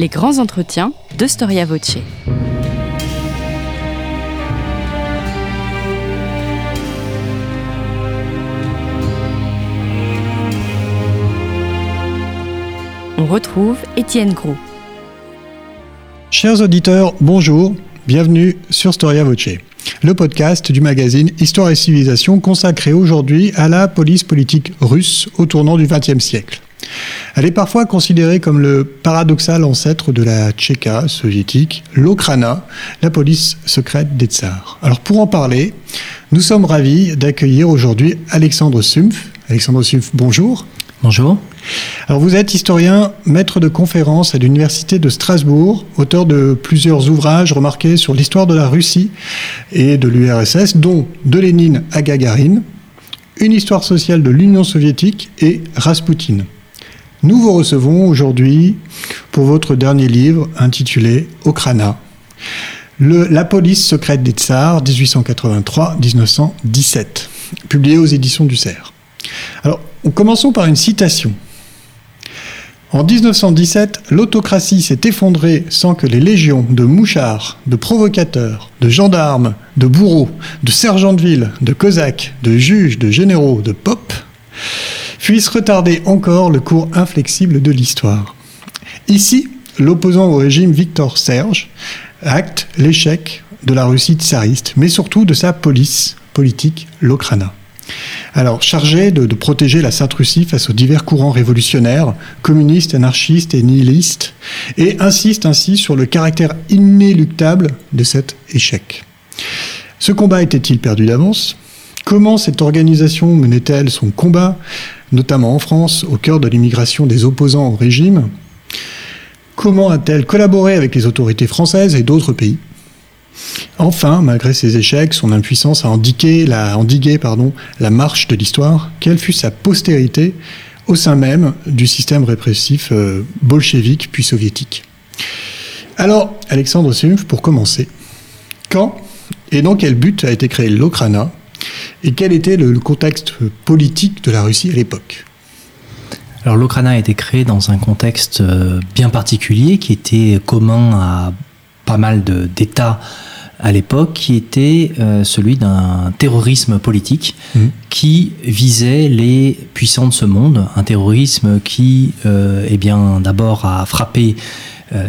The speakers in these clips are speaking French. Les grands entretiens de Storia Voce. On retrouve Étienne Gros. Chers auditeurs, bonjour, bienvenue sur Storia Voce, le podcast du magazine Histoire et Civilisation consacré aujourd'hui à la police politique russe au tournant du XXe siècle. Elle est parfois considérée comme le paradoxal ancêtre de la Tchéka soviétique, l'Okhrana, la police secrète des tsars. Alors pour en parler, nous sommes ravis d'accueillir aujourd'hui Alexandre Sumpf. Alexandre Sumpf, bonjour. Bonjour. Alors vous êtes historien, maître de conférences à l'université de Strasbourg, auteur de plusieurs ouvrages remarqués sur l'histoire de la Russie et de l'URSS, dont De Lénine à Gagarine, Une histoire sociale de l'Union soviétique et Raspoutine. Nous vous recevons aujourd'hui pour votre dernier livre intitulé « Okhrana, la police secrète des tsars 1883-1917 », publié aux éditions du Cerf. Alors, commençons par une citation. En 1917, l'autocratie s'est effondrée sans que les légions de mouchards, de provocateurs, de gendarmes, de bourreaux, de sergents de ville, de cosaques, de juges, de généraux, de popes puissent retarder encore le cours inflexible de l'histoire. Ici, l'opposant au régime Victor Serge acte l'échec de la Russie tsariste, mais surtout de sa police politique, l'Okhrana. Alors, chargée de protéger la Sainte Russie face aux divers courants révolutionnaires, communistes, anarchistes et nihilistes, et insiste ainsi sur le caractère inéluctable de cet échec. Ce combat était-il perdu d'avance ? Comment cette organisation menait-elle son combat, notamment en France, au cœur de l'immigration des opposants au régime ? Comment a-t-elle collaboré avec les autorités françaises et d'autres pays ? Enfin, malgré ses échecs, son impuissance à endiguer la marche de l'histoire, quelle fut sa postérité au sein même du système répressif bolchevique puis soviétique ? Alors, Alexandre Sumpf, pour commencer, quand et dans quel but a été créé l'Okhrana ? Et quel était le contexte politique de la Russie à l'époque ? Alors l'Okhrana a été créé dans un contexte bien particulier qui était commun à pas mal d'États à l'époque, qui était celui d'un terrorisme politique qui visait les puissants de ce monde. Un terrorisme qui, d'abord a frappé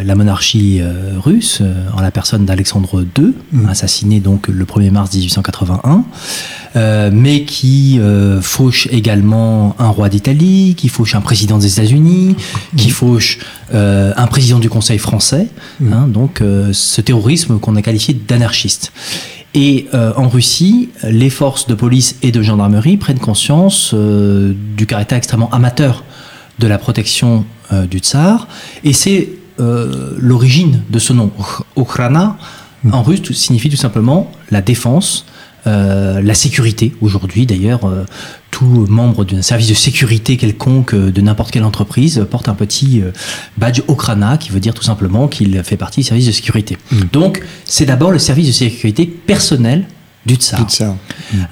la monarchie russe, en la personne d'Alexandre II, assassiné donc le 1er mars 1881, mais qui fauche également un roi d'Italie, qui fauche un président des États-Unis, qui fauche un président du Conseil français, ce terrorisme qu'on a qualifié d'anarchiste. Et en Russie, les forces de police et de gendarmerie prennent conscience du caractère extrêmement amateur de la protection du tsar, et c'est l'origine de ce nom. Okhrana, en russe, signifie tout simplement la défense, la sécurité. Aujourd'hui, d'ailleurs, tout membre d'un service de sécurité quelconque de n'importe quelle entreprise porte un petit badge Okhrana, qui veut dire tout simplement qu'il fait partie du service de sécurité. Donc, c'est d'abord le service de sécurité personnel du tsar.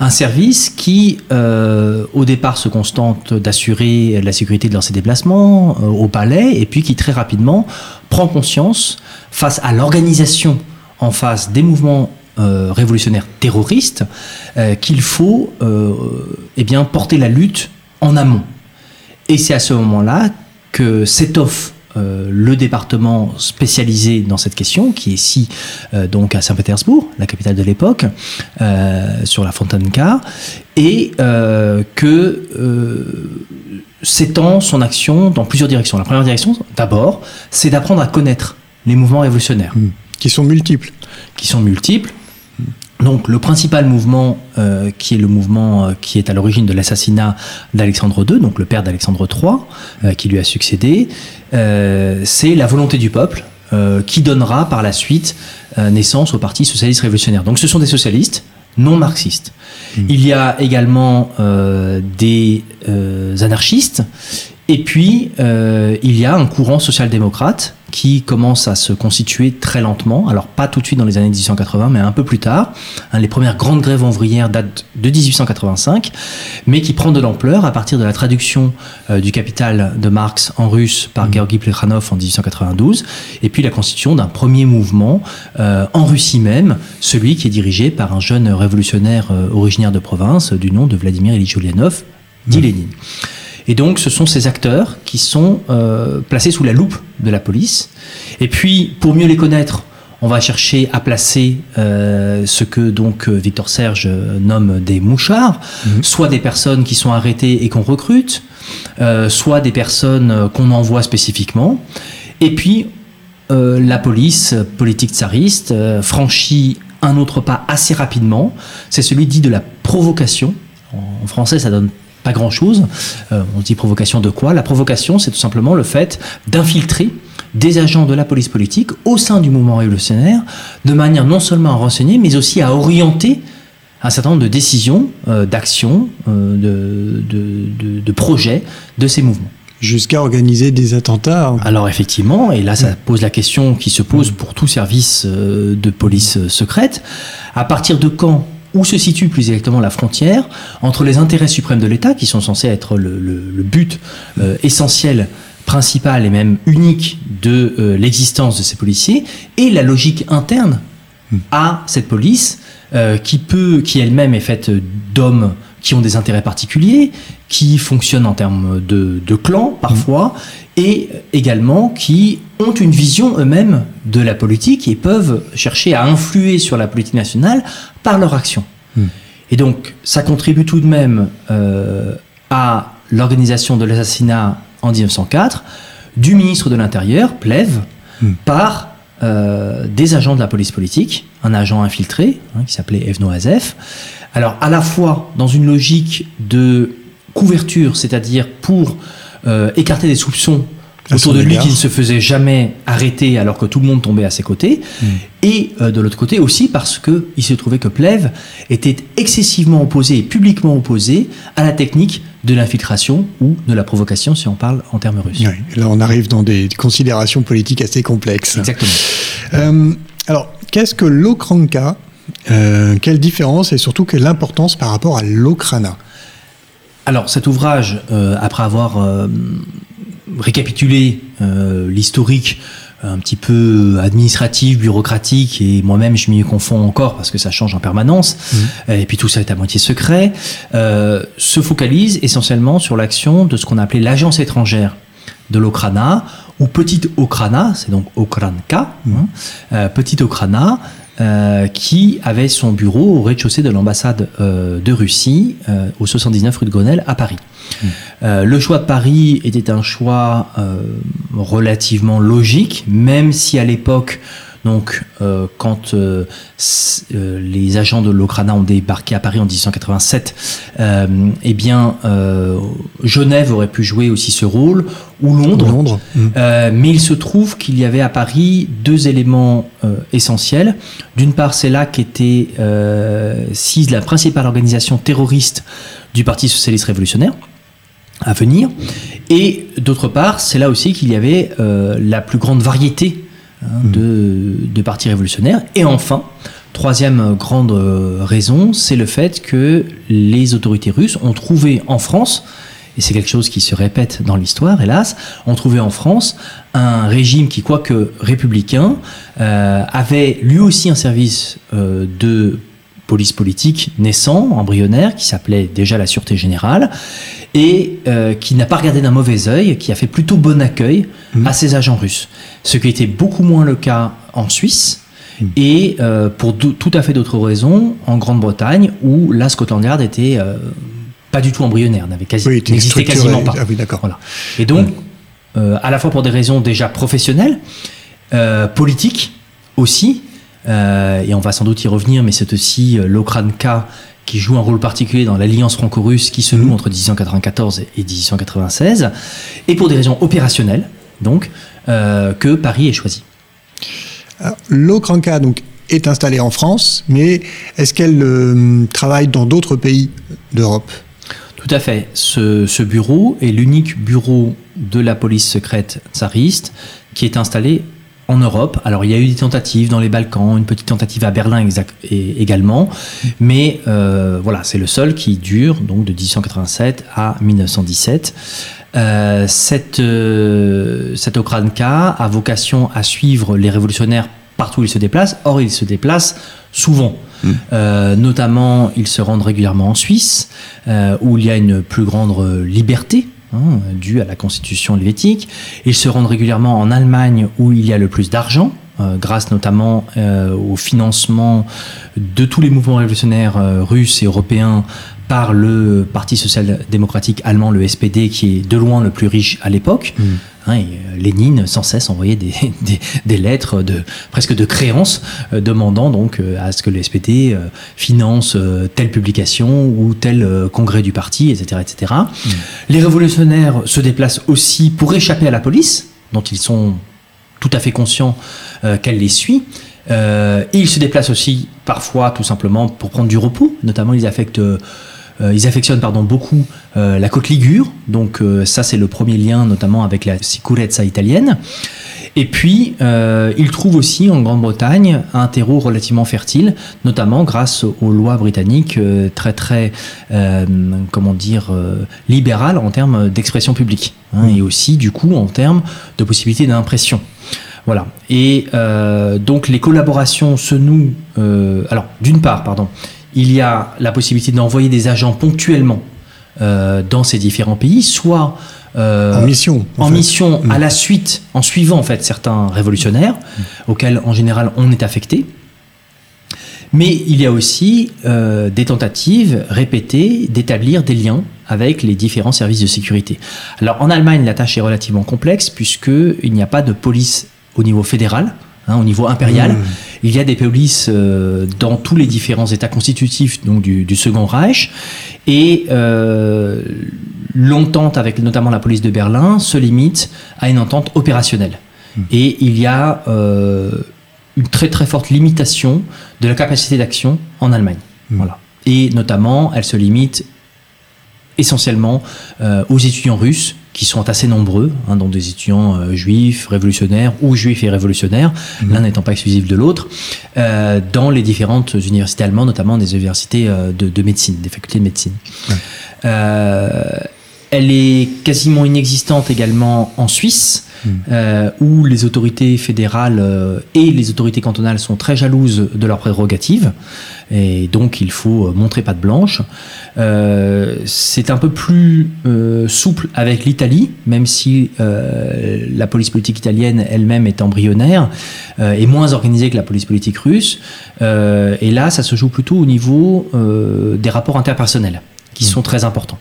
Un service qui, au départ, se contente d'assurer la sécurité de ses déplacements au palais, et puis qui très rapidement prend conscience, face à l'organisation en face des mouvements révolutionnaires terroristes, qu'il faut porter la lutte en amont. Et c'est à ce moment-là que s'étoffe le département spécialisé dans cette question, qui est ici donc à Saint-Pétersbourg, la capitale de l'époque, sur la Fontanka, et que s'étend son action dans plusieurs directions. La première direction, d'abord, c'est d'apprendre à connaître les mouvements révolutionnaires. Qui sont multiples. Donc le principal mouvement, qui est le mouvement qui est à l'origine de l'assassinat d'Alexandre II, donc le père d'Alexandre III, qui lui a succédé, c'est la volonté du peuple, qui donnera par la suite naissance au Parti socialiste révolutionnaire. Donc ce sont des socialistes non marxistes. Il y a également des anarchistes, et puis il y a un courant social-démocrate qui commence à se constituer très lentement, alors pas tout de suite dans les années 1880, mais un peu plus tard. Les premières grandes grèves ouvrières datent de 1885, mais qui prend de l'ampleur à partir de la traduction du Capital de Marx en russe par Georgi Plekhanov en 1892, et puis la constitution d'un premier mouvement en Russie même, celui qui est dirigé par un jeune révolutionnaire originaire de province du nom de Vladimir Ilyich Ulyanov, dit Lénine. Et donc, ce sont ces acteurs qui sont placés sous la loupe de la police. Et puis, pour mieux les connaître, on va chercher à placer ce que donc Victor Serge nomme des mouchards, soit des personnes qui sont arrêtées et qu'on recrute, soit des personnes qu'on envoie spécifiquement. Et puis, la police politique tsariste franchit un autre pas assez rapidement, c'est celui dit de la provocation. En français, ça donne pas grand-chose. On dit provocation de quoi ? La provocation, c'est tout simplement le fait d'infiltrer des agents de la police politique au sein du mouvement révolutionnaire, de manière non seulement à renseigner, mais aussi à orienter un certain nombre de décisions, d'actions, de projets de ces mouvements. Jusqu'à organiser des attentats. Alors effectivement, et là ça pose la question qui se pose pour tout service de police secrète, à partir de quand ? Où se situe plus exactement la frontière entre les intérêts suprêmes de l'État, qui sont censés être le but essentiel, principal et même unique de l'existence de ces policiers, et la logique interne à cette police qui elle-même est faite d'hommes qui ont des intérêts particuliers, qui fonctionnent en termes de clans parfois, et également qui ont une vision eux-mêmes de la politique et peuvent chercher à influer sur la politique nationale par leur action. Et donc, ça contribue tout de même à l'organisation de l'assassinat en 1904 du ministre de l'Intérieur, Plève, par des agents de la police politique, un agent infiltré qui s'appelait Evno Azef. Alors, à la fois dans une logique de couverture, c'est-à-dire pour écarter des soupçons autour de lui qui ne se faisait jamais arrêter alors que tout le monde tombait à ses côtés, et de l'autre côté aussi parce que il se trouvait que Plève était excessivement opposé et publiquement opposé à la technique de l'infiltration ou de la provocation, si on parle en termes russes. Oui, là on arrive dans des considérations politiques assez complexes. Exactement. Alors, qu'est-ce que l'Okranka ? Quelle différence et surtout quelle importance par rapport à l'Okhrana ? Alors, cet ouvrage, après avoir récapitulé l'historique un petit peu administratif, bureaucratique, et moi-même je m'y confonds encore parce que ça change en permanence, et puis tout ça est à moitié secret, se focalise essentiellement sur l'action de ce qu'on appelait l'agence étrangère de l'Okhrana, ou petite Okhrana, c'est donc Okranka, petite Okhrana, qui avait son bureau au rez-de-chaussée de l'ambassade de Russie, au 79 rue de Grenelle, à Paris. Le choix de Paris était un choix relativement logique, même si à l'époque, donc, quand les agents de l'Okhrana ont débarqué à Paris en 1887, eh bien, Genève aurait pu jouer aussi ce rôle, ou Londres. Mais il se trouve qu'il y avait à Paris deux éléments essentiels. D'une part, c'est là qu'était sise la principale organisation terroriste du Parti socialiste révolutionnaire à venir, et d'autre part, c'est là aussi qu'il y avait la plus grande variété de partis révolutionnaires. Et enfin, troisième grande raison, c'est le fait que les autorités russes ont trouvé en France, et c'est quelque chose qui se répète dans l'histoire, hélas, ont trouvé en France un régime qui, quoique républicain, avait lui aussi un service de police politique naissant, embryonnaire, qui s'appelait déjà la Sûreté Générale, et qui n'a pas regardé d'un mauvais œil, qui a fait plutôt bon accueil à ses agents russes. Ce qui était beaucoup moins le cas en Suisse, et pour tout à fait d'autres raisons, en Grande-Bretagne, où là, Scotland Yard était pas du tout embryonnaire, n'existait quasiment pas. Ah oui, d'accord. Voilà. Et donc, à la fois pour des raisons déjà professionnelles, politiques aussi, et on va sans doute y revenir, mais c'est aussi l'Okranka qui joue un rôle particulier dans l'alliance franco-russe qui se noue entre 1894 et 1896, et pour des raisons opérationnelles, donc, que Paris est choisi. L'Okranka, donc, est installée en France, mais est-ce qu'elle travaille dans d'autres pays d'Europe ? Tout à fait. Ce bureau est l'unique bureau de la police secrète tsariste qui est installé en Europe. Alors, il y a eu des tentatives dans les Balkans, une petite tentative à Berlin également, mais voilà, c'est le seul qui dure, donc de 1887 à 1917. Cette Okranka a vocation à suivre les révolutionnaires partout où ils se déplacent. Or, ils se déplacent souvent. Notamment, ils se rendent régulièrement en Suisse, où il y a une plus grande liberté, due à la constitution helvétique. Ils se rendent régulièrement en Allemagne, où il y a le plus d'argent, grâce notamment au financement de tous les mouvements révolutionnaires russes et européens par le Parti social-démocratique allemand, le SPD, qui est de loin le plus riche à l'époque. Lénine sans cesse envoyait des lettres presque de créances demandant donc à ce que le SPD finance telle publication ou tel congrès du parti, etc. etc. Les révolutionnaires se déplacent aussi pour échapper à la police, dont ils sont tout à fait conscients qu'elle les suit. Et ils se déplacent aussi parfois tout simplement pour prendre du repos. Notamment, ils affectionnent beaucoup la côte ligure. Donc ça, c'est le premier lien, notamment avec la sicurezza italienne. Et puis, ils trouvent aussi en Grande-Bretagne un terreau relativement fertile, notamment grâce aux lois britanniques très très, libérales en termes d'expression publique, et aussi du coup en termes de possibilité d'impression. Voilà. Et donc les collaborations se nouent. Alors, d'une part, il y a la possibilité d'envoyer des agents ponctuellement dans ces différents pays, soit en mission, à la suite, en suivant en fait certains révolutionnaires auxquels en général on est affecté. Mais il y a aussi des tentatives répétées d'établir des liens avec les différents services de sécurité. Alors en Allemagne, la tâche est relativement complexe puisqu'il n'y a pas de police au niveau fédéral, au niveau impérial. Il y a des polices dans tous les différents états constitutifs donc du Second Reich, et l'entente avec notamment la police de Berlin se limite à une entente opérationnelle. Et il y a une très très forte limitation de la capacité d'action en Allemagne. Voilà. Et notamment, elle se limite essentiellement aux étudiants russes, qui sont assez nombreux, dont des étudiants juifs, révolutionnaires, ou juifs et révolutionnaires, l'un n'étant pas exclusif de l'autre, dans les différentes universités allemandes, notamment des universités de médecine, des facultés de médecine. Elle est quasiment inexistante également en Suisse, où les autorités fédérales et les autorités cantonales sont très jalouses de leurs prérogatives, et donc il faut montrer patte blanche. C'est un peu plus souple avec l'Italie, même si la police politique italienne elle-même est embryonnaire et moins organisée que la police politique russe, et là ça se joue plutôt au niveau des rapports interpersonnels, qui sont très importants.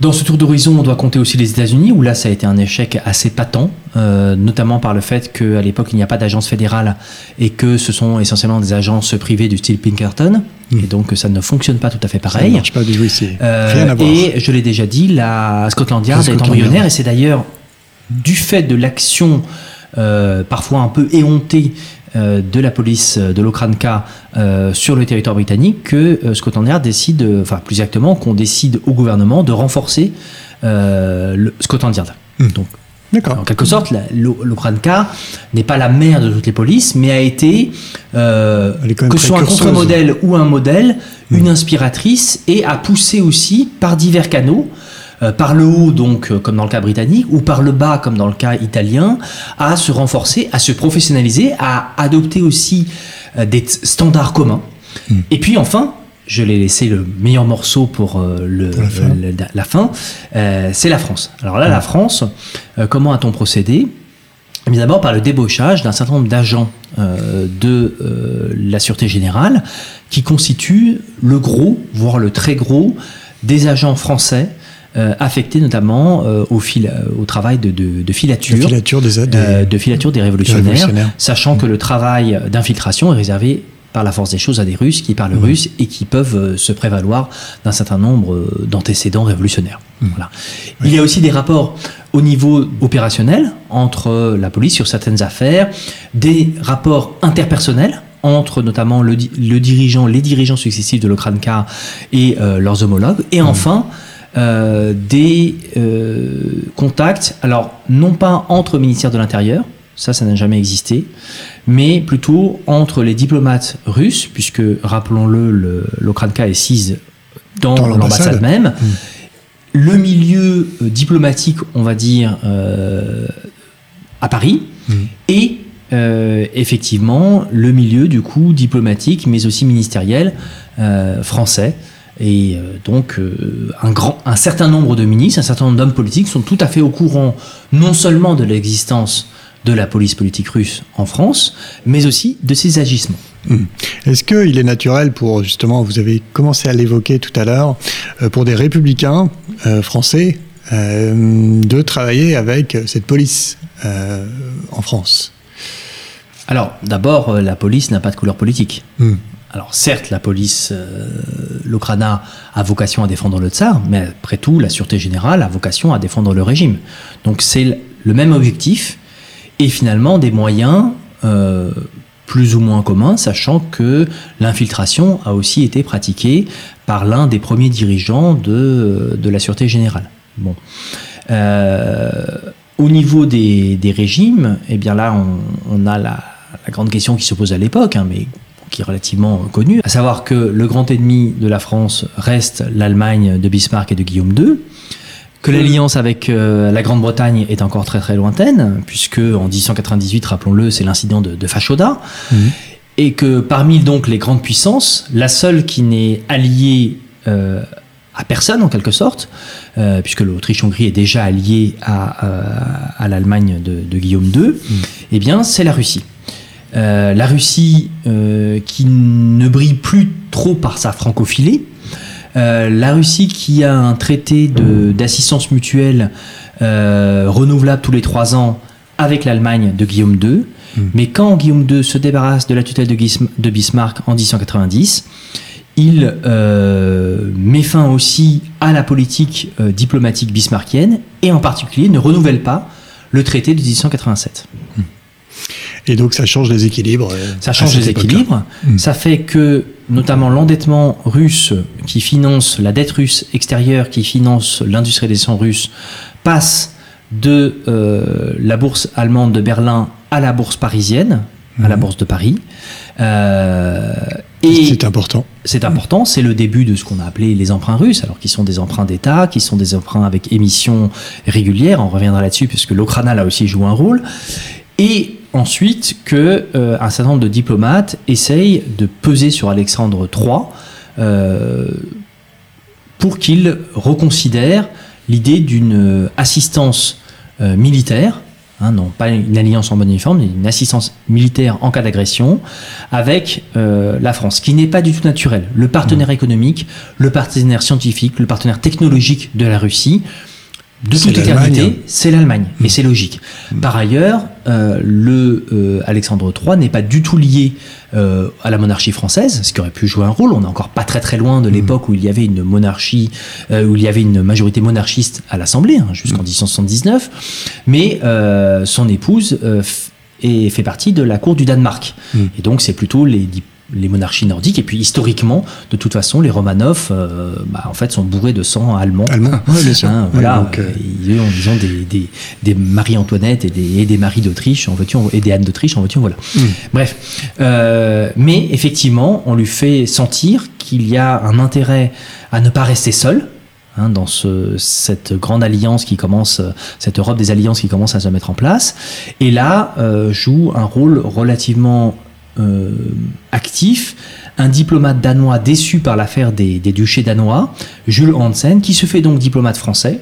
Dans ce tour d'horizon, on doit compter aussi les États-Unis, où là, ça a été un échec assez patent, notamment par le fait qu'à l'époque, il n'y a pas d'agence fédérale et que ce sont essentiellement des agences privées du style Pinkerton. Et donc, ça ne fonctionne pas tout à fait pareil. Ça ne marche pas du tout ici. Rien à voir. Et je l'ai déjà dit, la Scotland Yard est embryonnaire, et c'est d'ailleurs du fait de l'action parfois un peu éhontée de la police de l'Okranka sur le territoire britannique que Scotland Yard décide, enfin plus exactement, qu'on décide au gouvernement de renforcer le Scotland Yard. Donc, d'accord. En quelque sorte, l'Okranka n'est pas la mère de toutes les polices, mais a été, que ce soit un contre-modèle ou un modèle, une inspiratrice, et a poussé aussi par divers canaux, par le haut, donc, comme dans le cas britannique, ou par le bas, comme dans le cas italien, à se renforcer, à se professionnaliser, à adopter aussi des standards communs. Et puis enfin, je l'ai laissé le meilleur morceau pour la fin, c'est la France. Alors là, la France, comment a-t-on procédé ? Mais d'abord par le débauchage d'un certain nombre d'agents de la Sûreté Générale, qui constituent le gros, voire le très gros, des agents français, affectés notamment au travail de filature, des révolutionnaires, sachant que le travail d'infiltration est réservé par la force des choses à des Russes qui parlent russe et qui peuvent se prévaloir d'un certain nombre d'antécédents révolutionnaires. Voilà. Il y a aussi des rapports au niveau opérationnel entre la police sur certaines affaires, des rapports interpersonnels entre notamment les dirigeants successifs de l'Okranka et leurs homologues, et enfin des contacts, alors non pas entre ministères de l'Intérieur, ça n'a jamais existé, mais plutôt entre les diplomates russes, puisque, rappelons-le, l'Okranka est sise dans l'ambassade même, le milieu diplomatique, on va dire, à Paris, et effectivement le milieu du coup diplomatique, mais aussi ministériel français. Et donc un certain nombre de ministres, un certain nombre d'hommes politiques sont tout à fait au courant non seulement de l'existence de la police politique russe en France, mais aussi de ses agissements. Est-ce qu'il est naturel pour, justement, vous avez commencé à l'évoquer tout à l'heure, pour des républicains français de travailler avec cette police en France ? Alors, d'abord, la police n'a pas de couleur politique. Alors certes, la police, l'Okhrana, a vocation à défendre le tsar, mais après tout, la Sûreté Générale a vocation à défendre le régime. Donc c'est le même objectif, et finalement des moyens plus ou moins communs, sachant que l'infiltration a aussi été pratiquée par l'un des premiers dirigeants de la Sûreté Générale. Bon. Au niveau des régimes, eh bien là, on a la grande question qui se pose à l'époque, hein, mais qui est relativement connu, à savoir que le grand ennemi de la France reste l'Allemagne de Bismarck et de Guillaume II, que l'alliance avec la Grande-Bretagne est encore très très lointaine, puisque en 1898, rappelons-le, c'est l'incident de Fashoda, et que parmi donc les grandes puissances, la seule qui n'est alliée à personne en quelque sorte, puisque l'Autriche-Hongrie est déjà alliée à l'Allemagne de Guillaume II, eh bien c'est la Russie. La Russie qui ne brille plus trop par sa francophilie, la Russie qui a un traité d'assistance mutuelle renouvelable tous les 3 ans avec l'Allemagne de Guillaume II, mais quand Guillaume II se débarrasse de la tutelle de Bismarck en 1890, il met fin aussi à la politique diplomatique bismarckienne, et en particulier ne renouvelle pas le traité de 1887. Et donc ça change les équilibres. Ça change les équilibres. Ça fait que, notamment, l'endettement russe qui finance la dette russe extérieure, qui finance l'industrie des sangs russes, passe de la bourse allemande de Berlin à la bourse parisienne, à la bourse de Paris. Et c'est important. C'est important. C'est le début de ce qu'on a appelé les emprunts russes, alors qui sont des emprunts d'État, qui sont des emprunts avec émission régulière. On reviendra là-dessus, puisque l'Okhrana, là aussi, joue un rôle. Et ensuite que un certain nombre de diplomates essayent de peser sur Alexandre III pour qu'il reconsidère l'idée d'une assistance militaire, hein, non pas une alliance en bonne et due forme, mais une assistance militaire en cas d'agression avec la France, qui n'est pas du tout naturelle. Le partenaire économique, le partenaire scientifique, le partenaire technologique de la Russie, de toute éternité, c'est l'Allemagne, et c'est logique. Par ailleurs, Alexandre III n'est pas du tout lié à la monarchie française, ce qui aurait pu jouer un rôle. On n'est encore pas très très loin de l'époque où il y avait une monarchie, où il y avait une majorité monarchiste à l'Assemblée, hein, jusqu'en 1879, mais son épouse fait partie de la cour du Danemark. Et donc c'est plutôt les monarchies nordiques, et puis historiquement, de toute façon, les Romanov en fait, sont bourrés de sang allemand. Allemand, bien sûr. Voilà, donc, ils ont des Marie-Antoinette et des Marie d'Autriche, et des Anne d'Autriche, en veux-tu, voilà. Bref. Mais effectivement, on lui fait sentir qu'il y a un intérêt à ne pas rester seul, hein, dans cette grande alliance qui commence, cette Europe des alliances qui commence à se mettre en place, et là joue un rôle relativement actif, un diplomate danois déçu par l'affaire des duchés danois, Jules Hansen, qui se fait donc diplomate français,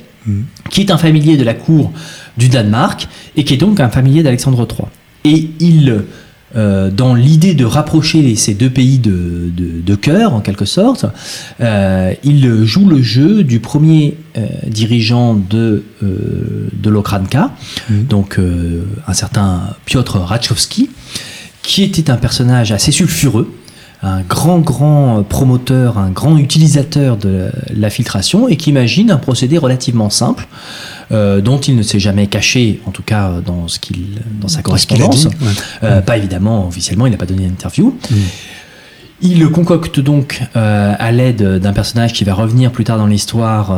qui est un familier de la cour du Danemark et qui est donc un familier d'Alexandre III. Et il, dans l'idée de rapprocher ces deux pays de cœur, en quelque sorte, il joue le jeu du premier dirigeant de l'Okranka, donc un certain Piotr Rachkovsky, qui était un personnage assez sulfureux, un grand promoteur, un grand utilisateur de la filtration, et qui imagine un procédé relativement simple, dont il ne s'est jamais caché, en tout cas dans sa correspondance. Pas évidemment, officiellement, il n'a pas donné d'interview. Il le concocte donc à l'aide d'un personnage qui va revenir plus tard dans l'histoire,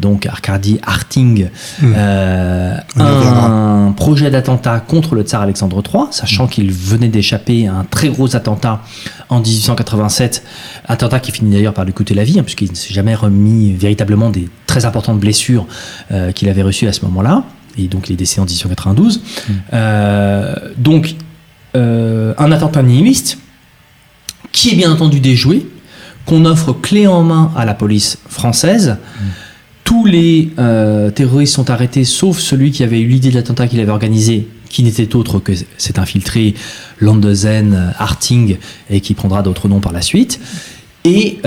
donc Arcadi Harting, un projet d'attentat contre le tsar Alexandre III, sachant qu'il venait d'échapper à un très gros attentat en 1887, attentat qui finit d'ailleurs par lui coûter la vie, hein, puisqu'il ne s'est jamais remis véritablement des très importantes blessures qu'il avait reçues à ce moment-là, et donc il est décédé en 1892. Donc, un attentat nihiliste, qui est bien entendu déjoué, qu'on offre clé en main à la police française. Tous les terroristes sont arrêtés, sauf celui qui avait eu l'idée de l'attentat qu'il avait organisé, qui n'était autre que cet infiltré Landesen, Harting, et qui prendra d'autres noms par la suite. Et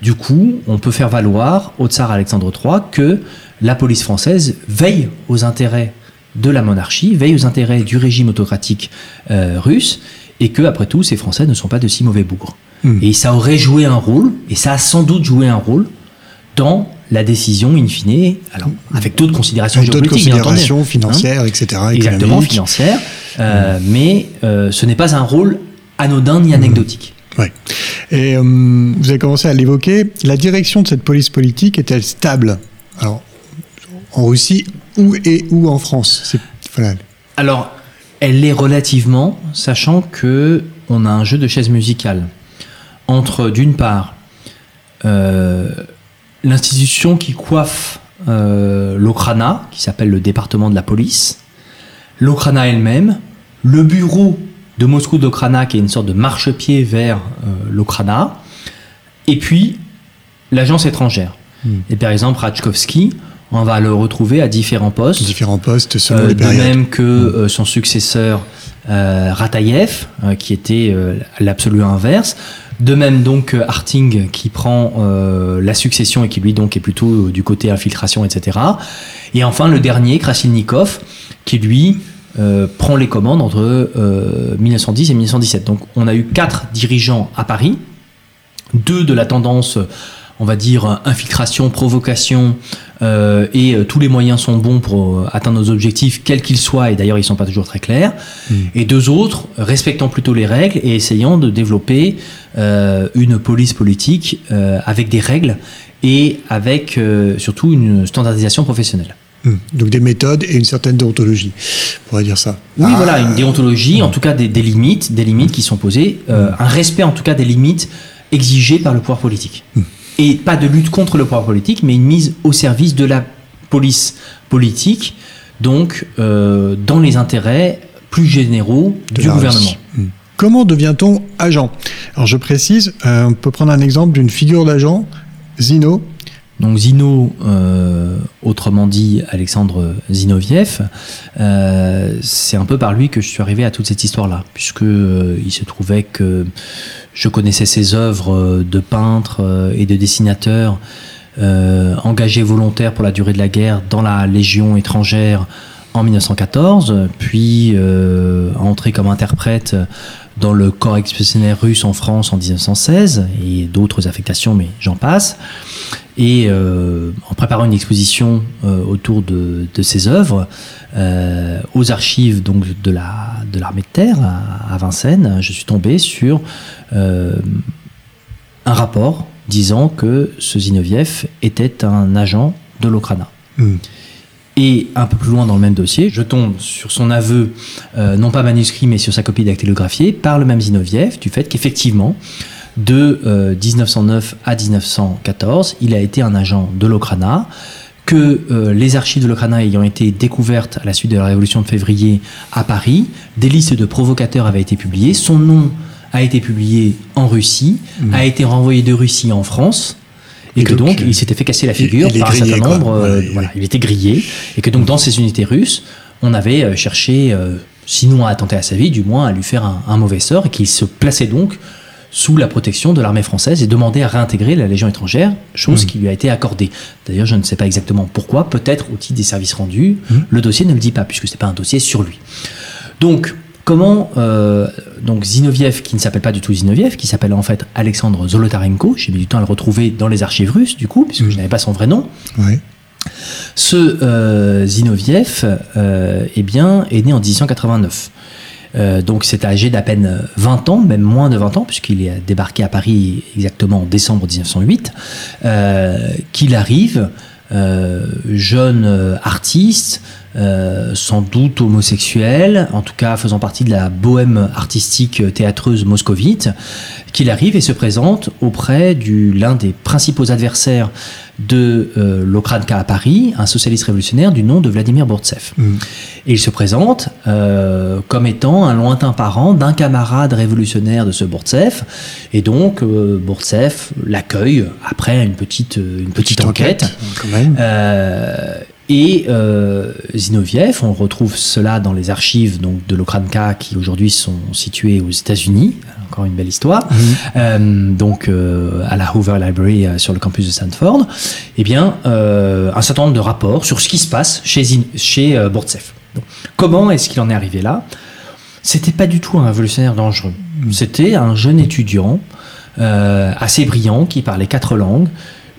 du coup, on peut faire valoir au tsar Alexandre III que la police française veille aux intérêts de la monarchie, veille aux intérêts du régime autocratique russe, et que, après tout, ces Français ne sont pas de si mauvais bougres. Et ça aurait joué un rôle, et ça a sans doute joué un rôle, dans la décision, in fine, alors, avec d'autres considérations géopolitiques, bien entendu. D'autres considérations financières, etc. Exactement, financières, mais ce n'est pas un rôle anodin ni anecdotique. Ouais. Et vous avez commencé à l'évoquer, la direction de cette police politique est-elle stable ? Alors, en Russie, où en France ? Alors, elle l'est relativement, sachant que on a un jeu de chaises musicales entre, d'une part, l'institution qui coiffe l'Okhrana, qui s'appelle le département de la police, l'Okhrana elle-même, le bureau de Moscou d'Okhrana, qui est une sorte de marchepied vers l'Okhrana, et puis l'agence étrangère. Et par exemple, Rachkovsky, on va le retrouver à différents postes selon les périodes. De même que son successeur Rataïev, qui était l'absolu inverse. De même donc Harting, qui prend la succession et qui lui donc est plutôt du côté infiltration, etc. Et enfin le dernier, Krasilnikov, qui lui prend les commandes entre 1910 et 1917. Donc on a eu 4 dirigeants à Paris, 2 de la tendance, on va dire, infiltration, provocation, et tous les moyens sont bons pour atteindre nos objectifs, quels qu'ils soient, et d'ailleurs ils ne sont pas toujours très clairs, et 2 autres respectant plutôt les règles et essayant de développer une police politique avec des règles et avec surtout une standardisation professionnelle. Donc des méthodes et une certaine déontologie, on pourrait dire ça. Oui, voilà, une déontologie, en tout cas des limites qui sont posées, un respect en tout cas des limites exigées par le pouvoir politique. Et pas de lutte contre le pouvoir politique, mais une mise au service de la police politique, donc dans les intérêts plus généraux du gouvernement. Comment devient-on agent ? Alors je précise, on peut prendre un exemple d'une figure d'agent, Zino. Donc Zino, autrement dit Alexandre Zinoviev, c'est un peu par lui que je suis arrivé à toute cette histoire-là, puisque il se trouvait que je connaissais ses œuvres de peintre et de dessinateur, engagé volontaire pour la durée de la guerre dans la Légion étrangère en 1914, puis entré comme interprète dans le corps expéditionnaire russe en France en 1916, et d'autres affectations, mais j'en passe. Et en préparant une exposition autour de ses œuvres aux archives donc de l'armée de terre à Vincennes, je suis tombé sur un rapport disant que ce Zinoviev était un agent de l'Okhrana. Et un peu plus loin dans le même dossier, je tombe sur son aveu, non pas manuscrit, mais sur sa copie dactylographiée, par le même Zinoviev, du fait qu'effectivement, de 1909 à 1914, il a été un agent de l'Okhrana, que les archives de l'Okhrana ayant été découvertes à la suite de la Révolution de février à Paris, des listes de provocateurs avaient été publiées, son nom a été publié en Russie, a été renvoyé de Russie en France, et que donc il s'était fait casser la figure par un certain nombre, il était grillé, et que donc dans ces unités russes, on avait cherché, sinon à attenter à sa vie, du moins à lui faire un mauvais sort, et qu'il se plaçait donc sous la protection de l'armée française et demandait à réintégrer la Légion étrangère, chose qui lui a été accordée. D'ailleurs, je ne sais pas exactement pourquoi, peut-être au titre des services rendus, le dossier ne le dit pas, puisque ce n'est pas un dossier sur lui. Donc, comment donc Zinoviev, qui ne s'appelle pas du tout Zinoviev, qui s'appelle en fait Alexandre Zolotarenko, j'ai mis du temps à le retrouver dans les archives russes du coup, puisque je n'avais pas son vrai nom. Oui. Ce Zinoviev eh bien, est né en 1889. Donc c'est âgé d'à peine 20 ans, même moins de 20 ans, puisqu'il est débarqué à Paris exactement en décembre 1908, qu'il arrive, jeune artiste, sans doute homosexuel, en tout cas faisant partie de la bohème artistique théâtreuse moscovite, qu'il arrive et se présente auprès de l'un des principaux adversaires de l'Okhrana à Paris, un socialiste révolutionnaire du nom de Vladimir Bourtsev. Mmh. Et il se présente comme étant un lointain parent d'un camarade révolutionnaire de ce Bourtsev, et donc Bourtsev l'accueille après une petite enquête. Quand même. Et Zinoviev, on retrouve cela dans les archives donc, de l'Okhrana qui aujourd'hui sont situées aux États-Unis. Encore une belle histoire. Mmh. Donc à la Hoover Library sur le campus de Stanford. Eh bien, un certain nombre de rapports sur ce qui se passe chez Bourtsev. Donc, comment est-ce qu'il en est arrivé là ? C'était pas du tout un révolutionnaire dangereux. C'était un jeune étudiant assez brillant qui parlait 4 langues.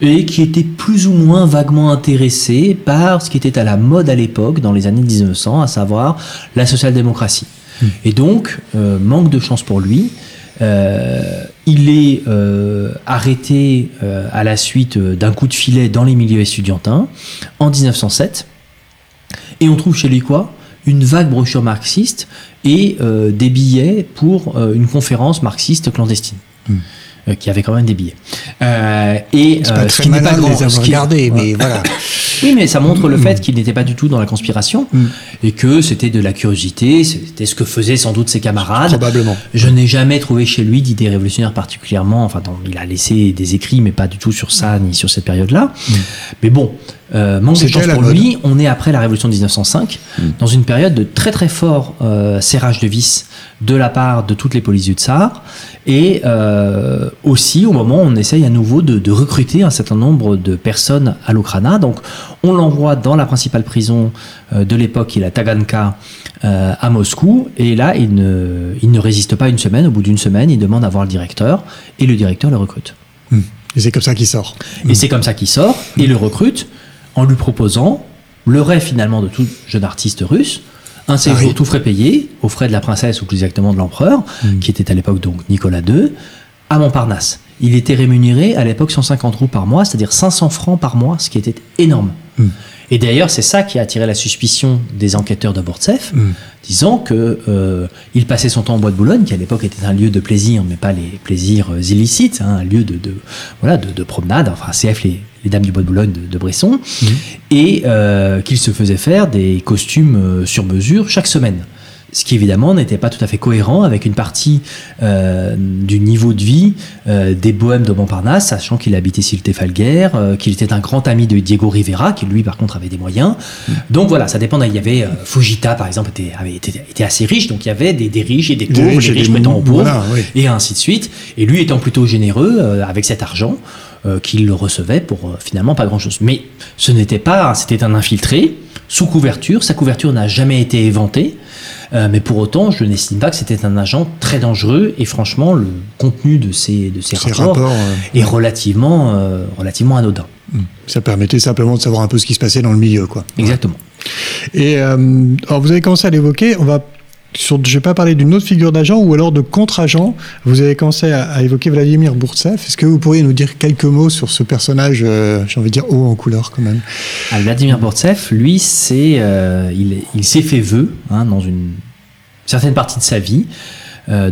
Et qui était plus ou moins vaguement intéressé par ce qui était à la mode à l'époque, dans les années 1900, à savoir la social-démocratie. Mmh. Et donc, manque de chance pour lui, il est arrêté à la suite d'un coup de filet dans les milieux estudiantins, en 1907, et on trouve chez lui quoi ? Une vague brochure marxiste et des billets pour une conférence marxiste clandestine. Mmh. Qui avait quand même des billets. Ce qui n'est pas grand, les avoir regardés, mais voilà. Oui, mais ça montre le fait qu'il n'était pas du tout dans la conspiration et que c'était de la curiosité, c'était ce que faisaient sans doute ses camarades. Probablement. Je n'ai jamais trouvé chez lui d'idées révolutionnaires particulièrement. Enfin, il a laissé des écrits, mais pas du tout sur ça ni sur cette période-là. Mais bon, manque de chance pour lui. On est après la révolution de 1905, dans une période de très très fort serrage de vis de la part de toutes les polices du Tsar et aussi au moment où on essaye à nouveau de recruter un certain nombre de personnes à l'Okhrana. Donc on l'envoie dans la principale prison de l'époque qui est la Taganka à Moscou et là il ne résiste pas 1 semaine. Au bout d'1 semaine il demande à voir le directeur et le directeur le recrute. Et c'est comme ça qu'il sort. Et le recrute en lui proposant le rêve finalement de tout jeune artiste russe, un séjour tout frais payé, aux frais de la princesse ou plus exactement de l'empereur, qui était à l'époque donc Nicolas II, à Montparnasse. Il était rémunéré à l'époque 150 roubles par mois, c'est-à-dire 500 francs par mois, ce qui était énorme. Et d'ailleurs, c'est ça qui a attiré la suspicion des enquêteurs de Bourtsev, disant que il passait son temps au bois de Boulogne, qui à l'époque était un lieu de plaisir, mais pas les plaisirs illicites, un lieu de promenade, enfin CF les dames du bois de Boulogne de Bresson, et qu'il se faisait faire des costumes sur mesure chaque semaine. Ce qui évidemment n'était pas tout à fait cohérent avec une partie du niveau de vie des bohèmes de Montparnasse, sachant qu'il habitait Cilte-Falguière, qu'il était un grand ami de Diego Rivera, qui lui par contre avait des moyens. Donc voilà, ça dépend. Il y avait Fujita par exemple était assez riche, donc il y avait des riches et des pauvres, des riches mettant aux pauvres, voilà, oui. Et ainsi de suite. Et lui étant plutôt généreux avec cet argent qu'il recevait pour finalement pas grand-chose. Mais ce n'était pas, c'était un infiltré sous couverture. Sa couverture n'a jamais été éventée. Mais pour autant, je n'estime pas que c'était un agent très dangereux. Et franchement, le contenu de ces rapports est relativement anodin. Ça permettait simplement de savoir un peu ce qui se passait dans le milieu, quoi. Exactement. Et alors vous avez commencé à l'évoquer. Je vais pas parler d'une autre figure d'agent ou alors de contre-agent. Vous avez commencé à évoquer Vladimir Bourtsev. Est-ce que vous pourriez nous dire quelques mots sur ce personnage, j'ai envie de dire haut en couleur quand même? Vladimir Bourtsev, lui, il s'est fait vœu dans une certaine partie de sa vie.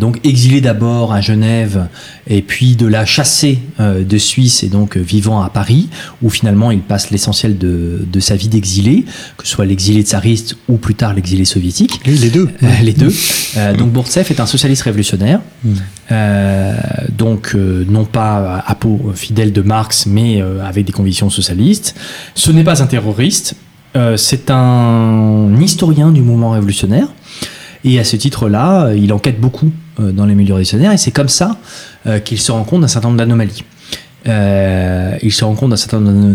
Donc exilé d'abord à Genève et puis de la chasser de Suisse et donc vivant à Paris où finalement il passe l'essentiel de sa vie d'exilé, que ce soit l'exilé tsariste ou plus tard l'exilé soviétique. Les deux. Donc Bourtsev est un socialiste révolutionnaire, non pas à peau fidèle de Marx mais avec des convictions socialistes. Ce n'est pas un terroriste, c'est un historien du mouvement révolutionnaire. Et à ce titre-là, il enquête beaucoup dans les milieux révolutionnaires et c'est comme ça qu'il se rend compte d'un certain nombre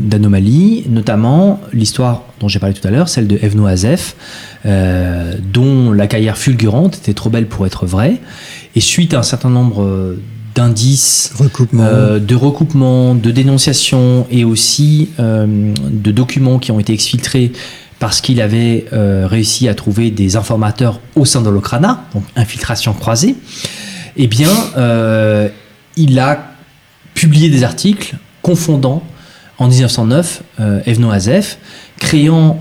d'anomalies. Notamment l'histoire dont j'ai parlé tout à l'heure, celle de Evno Azef, dont la carrière fulgurante était trop belle pour être vraie. Et suite à un certain nombre d'indices, de recoupements, de dénonciations et aussi de documents qui ont été exfiltrés parce qu'il avait réussi à trouver des informateurs au sein de l'Okhrana, donc infiltration croisée, eh bien, il a publié des articles confondant, en 1909, Evno Azef, créant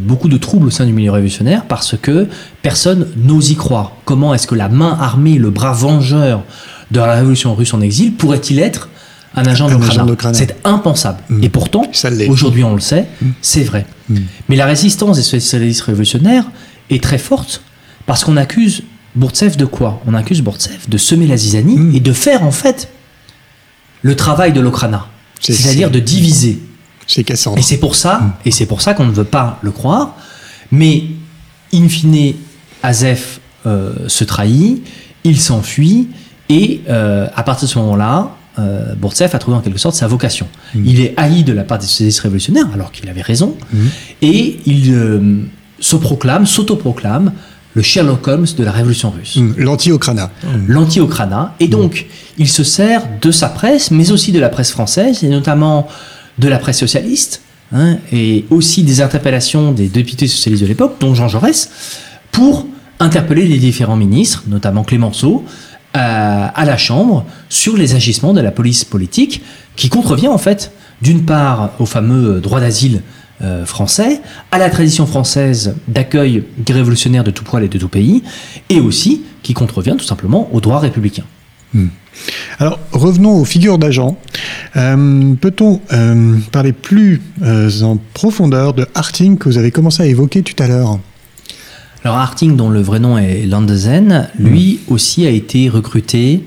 beaucoup de troubles au sein du milieu révolutionnaire parce que personne n'ose y croire. Comment est-ce que la main armée, le bras vengeur de la révolution russe en exil, pourrait-il être un agent d'Okhrana? C'est impensable. Mmh. Et pourtant, aujourd'hui on le sait, c'est vrai. Mmh. Mais la résistance des socialistes révolutionnaires est très forte parce qu'on accuse Bourtsev de quoi? On accuse Bourtsev de semer la zizanie et de faire en fait le travail de l'Okhrana. C'est-à-dire de diviser. C'est Cassandre. Et c'est pour ça qu'on ne veut pas le croire. Mais, in fine, Azef se trahit, il s'enfuit, et à partir de ce moment-là, Bourtsev a trouvé en quelque sorte sa vocation. Il est haï de la part des socialistes révolutionnaires, alors qu'il avait raison, et il se proclame, s'autoproclame, le Sherlock Holmes de la révolution russe. L'anti-Okhrana. L'anti-Okhrana. Et donc, il se sert de sa presse, mais aussi de la presse française, et notamment de la presse socialiste, hein, et aussi des interpellations des députés socialistes de l'époque, dont Jean Jaurès, pour interpeller les différents ministres, notamment Clémenceau, à la Chambre, sur les agissements de la police politique, qui contrevient en fait, d'une part, au fameux droit d'asile français, à la tradition française d'accueil des révolutionnaires de tout poil et de tout pays, et aussi qui contrevient tout simplement au droit républicain. Alors, revenons aux figures d'agents. Peut-on parler plus en profondeur de Harting, que vous avez commencé à évoquer tout à l'heure? Alors, Harting, dont le vrai nom est Landesen, lui aussi a été recruté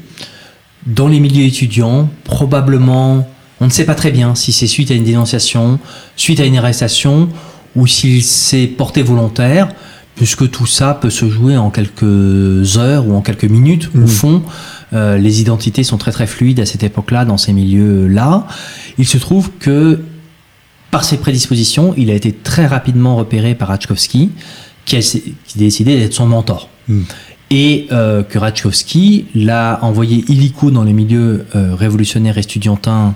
dans les milieux étudiants, probablement. On ne sait pas très bien si c'est suite à une dénonciation, suite à une arrestation, ou s'il s'est porté volontaire, puisque tout ça peut se jouer en quelques heures ou en quelques minutes. Au fond, les identités sont très très fluides à cette époque-là, dans ces milieux-là. Il se trouve que, par ses prédispositions, il a été très rapidement repéré par Rachkovsky, qui a décidé d'être son mentor. Et que Rachkovsky l'a envoyé illico dans les milieux révolutionnaires et estudiantins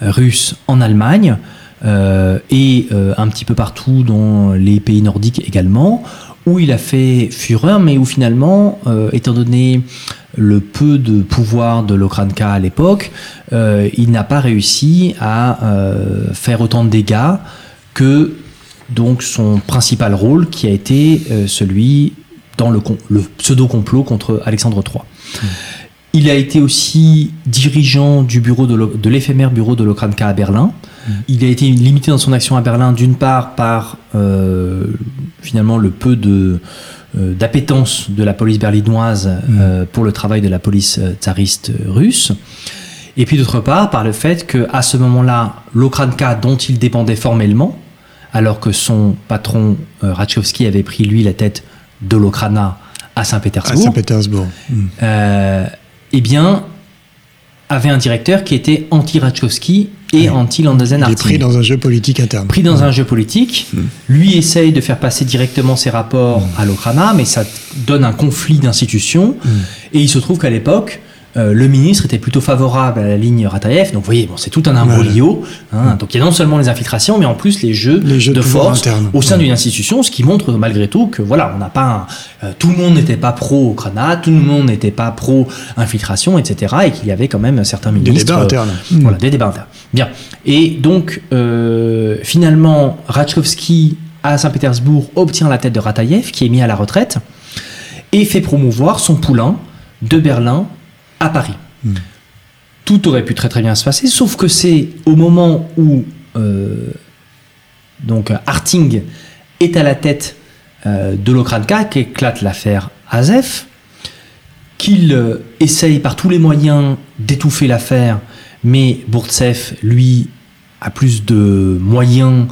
russes en Allemagne et un petit peu partout dans les pays nordiques également, où il a fait fureur, mais où finalement, étant donné le peu de pouvoir de l'Okranka à l'époque, il n'a pas réussi à faire autant de dégâts que donc son principal rôle, qui a été celui dans le pseudo-complot contre Alexandre III. Il a été aussi dirigeant du bureau de l'éphémère bureau de l'Okranka à Berlin. Il a été limité dans son action à Berlin, d'une part par finalement le peu d'appétence de la police berlinoise pour le travail de la police tsariste russe, et puis d'autre part par le fait qu'à ce moment-là, l'Okranka dont il dépendait formellement, alors que son patron Rachkovsky avait pris lui la tête de l'Okhrana à Saint-Pétersbourg, eh bien, avait un directeur qui était anti-Rachkovsky et anti-Landesen Harting. Il est pris dans un jeu politique interne. Pris dans un jeu politique. Lui essaye de faire passer directement ses rapports à l'Okhrana, mais ça donne un conflit d'institutions. Et il se trouve qu'à l'époque, le ministre était plutôt favorable à la ligne Rataïev. Donc, vous voyez, c'est tout un imbroglio. Donc, il y a non seulement les infiltrations, mais en plus les jeux de force au sein d'une institution, ce qui montre malgré tout que voilà, on n'a pas tout le monde n'était pas pro-Okhrana, tout le monde n'était pas pro-infiltration, etc. Et qu'il y avait quand même certains ministres. Des débats internes. Voilà, des débats internes. Bien. Et donc, finalement, Rachkovsky à Saint-Pétersbourg obtient la tête de Rataïev, qui est mis à la retraite, et fait promouvoir son poulain de Berlin à Paris. Tout aurait pu très très bien se passer, sauf que c'est au moment où donc Harting est à la tête de l'Okranka qu'éclate l'affaire Azef, qu'il essaye par tous les moyens d'étouffer l'affaire, mais Bourtsev, lui, a plus de moyens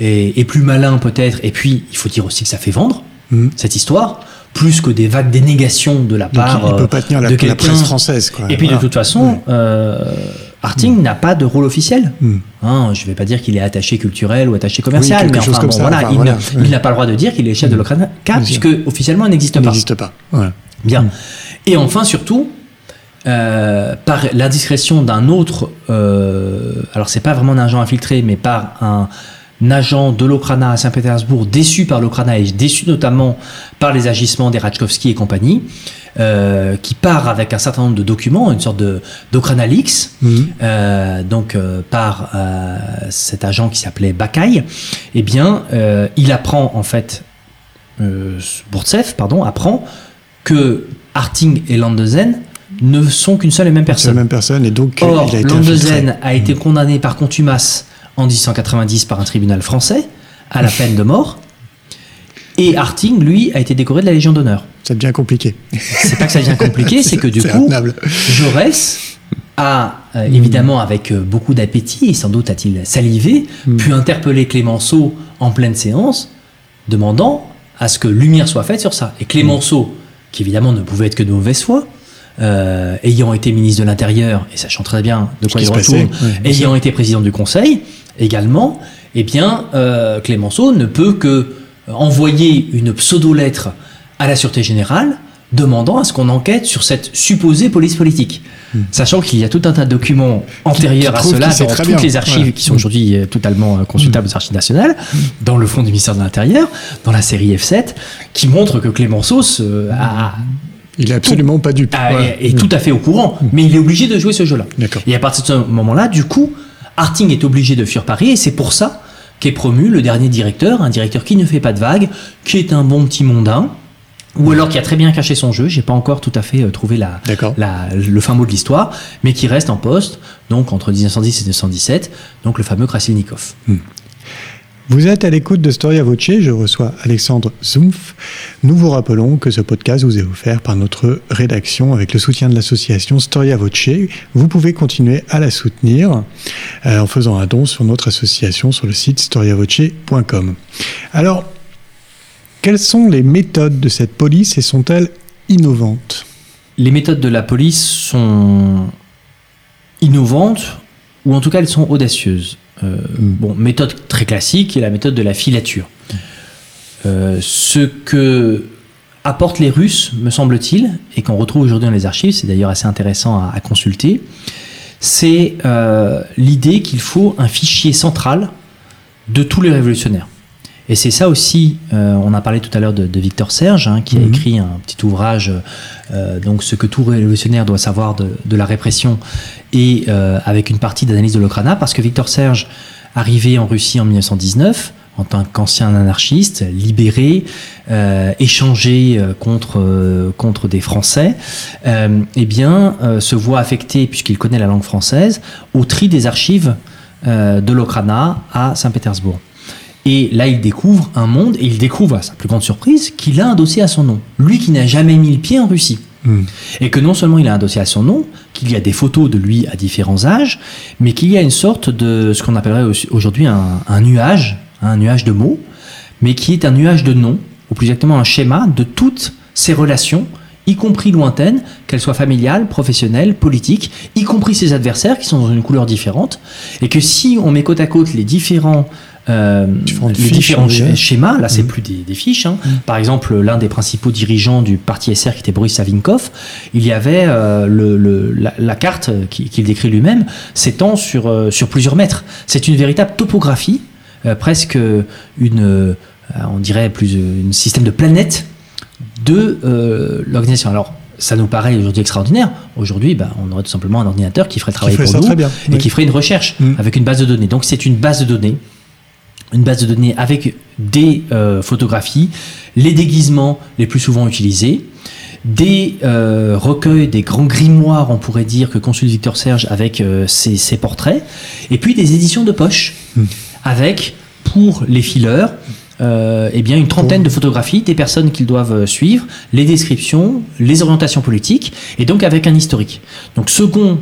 et plus malin peut-être, et puis il faut dire aussi que ça fait vendre cette histoire, plus que des vagues des négations de la part de quelqu'un. Il ne peut pas tenir la presse française. Quoi. Et puis de toute façon, Harting n'a pas de rôle officiel. Je ne vais pas dire qu'il est attaché culturel ou attaché commercial, mais enfin, bon, il n'a pas le droit de dire qu'il est chef de l'Okranka, puisque officiellement il n'existe pas. Voilà. Bien. Et enfin, surtout, par l'indiscrétion d'un autre, alors c'est pas vraiment un agent infiltré, mais par un nageant de l'Okhrana à Saint-Pétersbourg, déçu par l'Okhrana et déçu notamment par les agissements des Rachkovsky et compagnie, qui part avec un certain nombre de documents, une sorte d'Okhrana Leaks, par cet agent qui s'appelait Bakaï. Eh bien, il apprend en fait, Bourtsev, pardon, apprend que Harting et Landesen ne sont qu'une seule et même personne. Et donc, or, Landesen a été condamné par contumace en 1890 par un tribunal français à la peine de mort, et Harting, lui, a été décoré de la Légion d'honneur. Ça devient compliqué. C'est pas que ça devient compliqué, c'est que du coup, intenable. Jaurès a, évidemment, avec beaucoup d'appétit, et sans doute a-t-il salivé, pu interpeller Clémenceau en pleine séance, demandant à ce que lumière soit faite sur ça. Et Clémenceau, qui évidemment ne pouvait être que de mauvaise foi, ayant été ministre de l'Intérieur et sachant très bien de quoi il retourne, ayant été président du Conseil également, eh bien Clémenceau ne peut que envoyer une pseudo-lettre à la Sûreté Générale demandant à ce qu'on enquête sur cette supposée police politique, sachant qu'il y a tout un tas de documents antérieurs à cela dans toutes les archives qui sont aujourd'hui totalement consultables aux archives nationales, dans le fond du ministère de l'Intérieur, dans la série F7, qui montre que Clémenceau a... Il est absolument pas dupe. Est tout à fait au courant, mais il est obligé de jouer ce jeu-là. D'accord. Et à partir de ce moment-là, du coup, Harting est obligé de fuir Paris, et c'est pour ça qu'est promu le dernier directeur, un directeur qui ne fait pas de vagues, qui est un bon petit mondain, ou alors qui a très bien caché son jeu, j'ai pas encore tout à fait trouvé le fin mot de l'histoire, mais qui reste en poste, donc entre 1910 et 1917, donc le fameux Krasilnikov. Vous êtes à l'écoute de Storia Voce, je reçois Alexandre Sumpf. Nous vous rappelons que ce podcast vous est offert par notre rédaction avec le soutien de l'association Storia Voce. Vous pouvez continuer à la soutenir en faisant un don sur notre association sur le site storiavoce.com. Alors, quelles sont les méthodes de cette police et sont-elles innovantes ? Les méthodes de la police sont innovantes, ou en tout cas elles sont audacieuses. Méthode très classique est la méthode de la filature. Ce que apportent les Russes, me semble-t-il, et qu'on retrouve aujourd'hui dans les archives, c'est d'ailleurs assez intéressant à consulter, c'est l'idée qu'il faut un fichier central de tous les révolutionnaires. Et c'est ça aussi, on a parlé tout à l'heure de Victor Serge, qui a écrit un petit ouvrage, donc ce que tout révolutionnaire doit savoir de la répression, et avec une partie d'analyse de l'Okhrana, parce que Victor Serge, arrivé en Russie en 1919, en tant qu'ancien anarchiste, libéré, échangé contre des Français, se voit affecté, puisqu'il connaît la langue française, au tri des archives de l'Okhrana à Saint-Pétersbourg. Et là, il découvre un monde, et il découvre, à sa plus grande surprise, qu'il a un dossier à son nom. Lui qui n'a jamais mis le pied en Russie. Et que non seulement il a un dossier à son nom, qu'il y a des photos de lui à différents âges, mais qu'il y a une sorte de, ce qu'on appellerait aujourd'hui un nuage de mots, mais qui est un nuage de noms, ou plus exactement un schéma de toutes ses relations, y compris lointaines, qu'elles soient familiales, professionnelles, politiques, y compris ses adversaires qui sont dans une couleur différente, et que si on met côte à côte les différents schémas, là c'est plus des fiches, Par exemple, l'un des principaux dirigeants du parti SR qui était Boris Savinkov, il y avait la carte qu'il décrit lui-même s'étend sur plusieurs mètres. C'est une véritable topographie, presque on dirait plus un système de planète de l'organisation. Alors ça nous paraît aujourd'hui extraordinaire. Aujourd'hui, on aurait tout simplement un ordinateur qui ferait travailler pour nous qui ferait une recherche avec une base de données. Donc c'est une base de données avec des photographies, les déguisements les plus souvent utilisés, des recueils, des grands grimoires, on pourrait dire, que consulte Victor Serge avec ses portraits, et puis des éditions de poche, avec, pour les fileurs, une trentaine de photographies des personnes qu'ils doivent suivre, les descriptions, les orientations politiques, et donc avec un historique. Donc second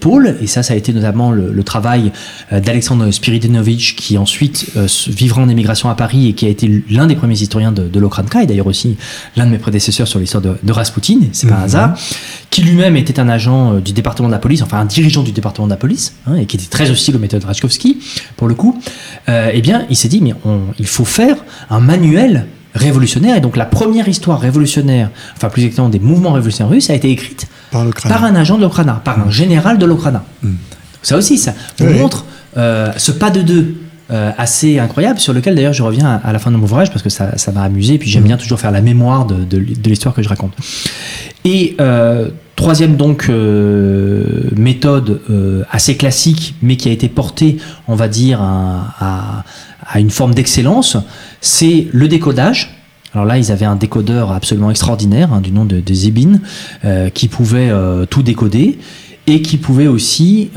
pôle, et ça a été notamment le travail d'Alexandre Spiridinovitch, qui ensuite vivra en émigration à Paris et qui a été l'un des premiers historiens de l'Okranka, et d'ailleurs aussi l'un de mes prédécesseurs sur l'histoire de Raspoutine, c'est pas un hasard, qui lui-même était un agent du département de la police, enfin un dirigeant du département de la police, et qui était très hostile aux méthodes de Rachkovsky, pour le coup, il s'est dit, mais il faut faire un manuel révolutionnaire, et donc la première histoire révolutionnaire, enfin plus exactement des mouvements révolutionnaires russes, a été écrite par un agent de l'Okhrana, par un général de l'Okhrana. Ça aussi, ça montre ce pas de deux assez incroyable, sur lequel d'ailleurs je reviens à la fin de mon ouvrage parce que ça m'a amusé, et puis j'aime bien toujours faire la mémoire de l'histoire que je raconte. Et troisième donc méthode assez classique, mais qui a été portée, on va dire, à une forme d'excellence, c'est le décodage. Alors là, ils avaient un décodeur absolument extraordinaire, du nom de Zebin, qui pouvait tout décoder et qui pouvait aussi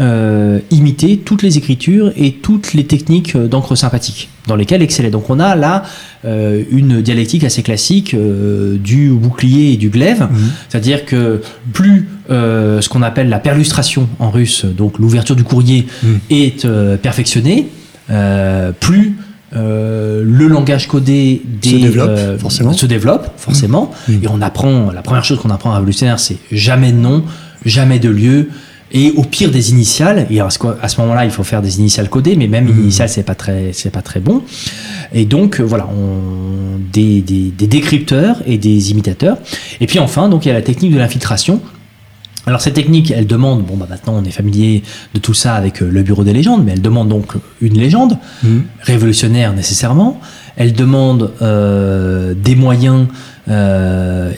imiter toutes les écritures et toutes les techniques d'encre sympathique, dans lesquelles excellait. Donc on a là une dialectique assez classique du bouclier et du glaive, c'est-à-dire que plus ce qu'on appelle la perlustration en russe, donc l'ouverture du courrier, est perfectionnée, plus le langage codé se développe forcément. Et on apprend, la première chose qu'on apprend à un révolutionnaire, c'est jamais de nom, jamais de lieu, et au pire des initiales. Et à ce moment-là, il faut faire des initiales codées, mais même initiales, c'est pas très bon. Et donc voilà, des décrypteurs et des imitateurs. Et puis enfin, donc il y a la technique de l'infiltration. Alors cette technique, elle demande, maintenant on est familier de tout ça avec le bureau des légendes, mais elle demande donc une légende, révolutionnaire nécessairement. Elle demande des moyens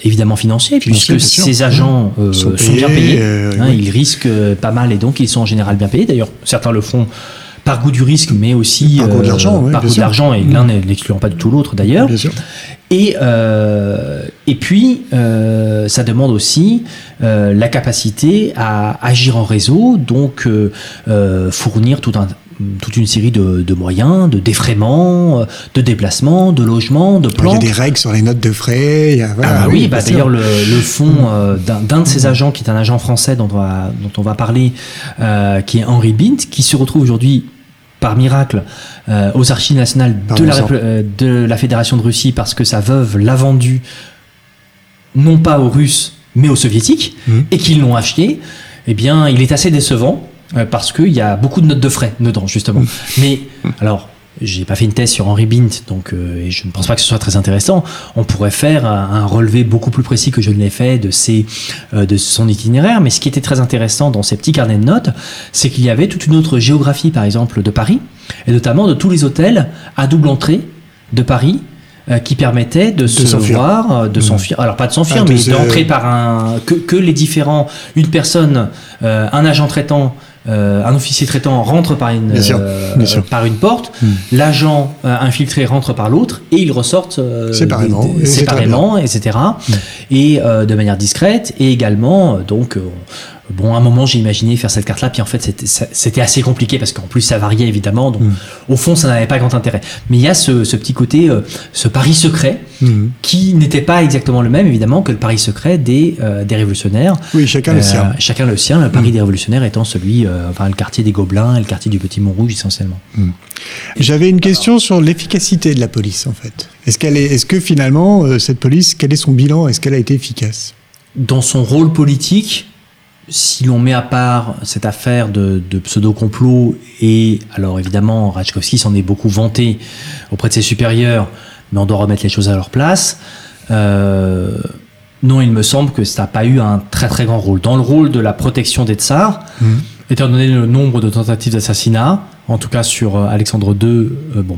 évidemment financiers, puisque ces agents sont bien payés, ils risquent pas mal, et donc ils sont en général bien payés. D'ailleurs, certains le font par goût du risque, mais aussi par goût de l'argent, et l'un n'excluant pas du tout l'autre d'ailleurs. Bien sûr. Et puis, ça demande aussi la capacité à agir en réseau, donc fournir toute une série de moyens, de défraiements, de déplacements, de logements, de plans. Il y a des règles sur les notes de frais. D'ailleurs, le fonds d'un de ces agents, qui est un agent français dont on va parler, qui est Henri Bint, qui se retrouve aujourd'hui, par miracle, aux archives nationales de la Fédération de Russie, parce que sa veuve l'a vendu, non pas aux Russes, mais aux Soviétiques, et qu'ils l'ont acheté. Eh bien, il est assez décevant, parce qu'il y a beaucoup de notes de frais dedans, justement. Mais, alors, j'ai pas fait une thèse sur Henri Bint, donc et je ne pense pas que ce soit très intéressant. On pourrait faire un relevé beaucoup plus précis que je ne l'ai fait de son itinéraire, mais ce qui était très intéressant dans ces petits carnets de notes, c'est qu'il y avait toute une autre géographie, par exemple, de Paris, et notamment de tous les hôtels à double entrée de Paris, qui permettait de s'enfuir. Alors pas de s'enfuir, mais d'entrer par une personne, un agent traitant, un officier traitant rentre par une porte, l'agent infiltré rentre par l'autre, et ils ressortent séparément, etc. Et de manière discrète, et également donc. À un moment, j'ai imaginé faire cette carte-là, puis en fait, c'était assez compliqué, parce qu'en plus, ça variait évidemment, donc au fond, ça n'avait pas grand intérêt. Mais il y a ce petit côté, ce pari secret, qui n'était pas exactement le même, évidemment, que le pari secret des révolutionnaires. Oui, chacun le sien. Chacun le sien, le pari des révolutionnaires étant celui, le quartier des Gobelins et le quartier du Petit Montrouge, essentiellement. J'avais une question sur l'efficacité de la police, en fait. Est-ce que finalement, cette police, quel est son bilan? Est-ce qu'elle a été efficace dans son rôle politique? Si l'on met à part cette affaire de pseudo-complot, et alors évidemment Rachkovsky s'en est beaucoup vanté auprès de ses supérieurs, mais on doit remettre les choses à leur place, non, il me semble que ça n'a pas eu un très très grand rôle. Dans le rôle de la protection des tsars, étant donné le nombre de tentatives d'assassinat, en tout cas sur Alexandre II,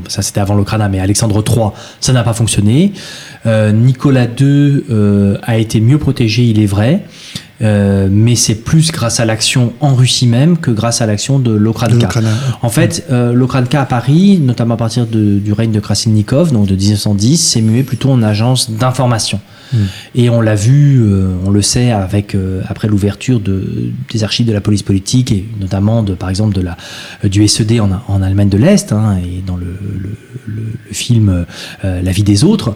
ça c'était avant l'Okhrana, mais Alexandre III, ça n'a pas fonctionné. Nicolas II a été mieux protégé, il est vrai, mais c'est plus grâce à l'action en Russie même que grâce à l'action de l'Okranka. En fait, l'Okranka à Paris, notamment à partir du règne de Krasilnikov, donc de 1910, s'est mué plutôt en agence d'information. Et on l'a vu, on le sait, après l'ouverture des archives de la police politique, et notamment du SED en Allemagne de l'Est, et dans le film La vie des autres,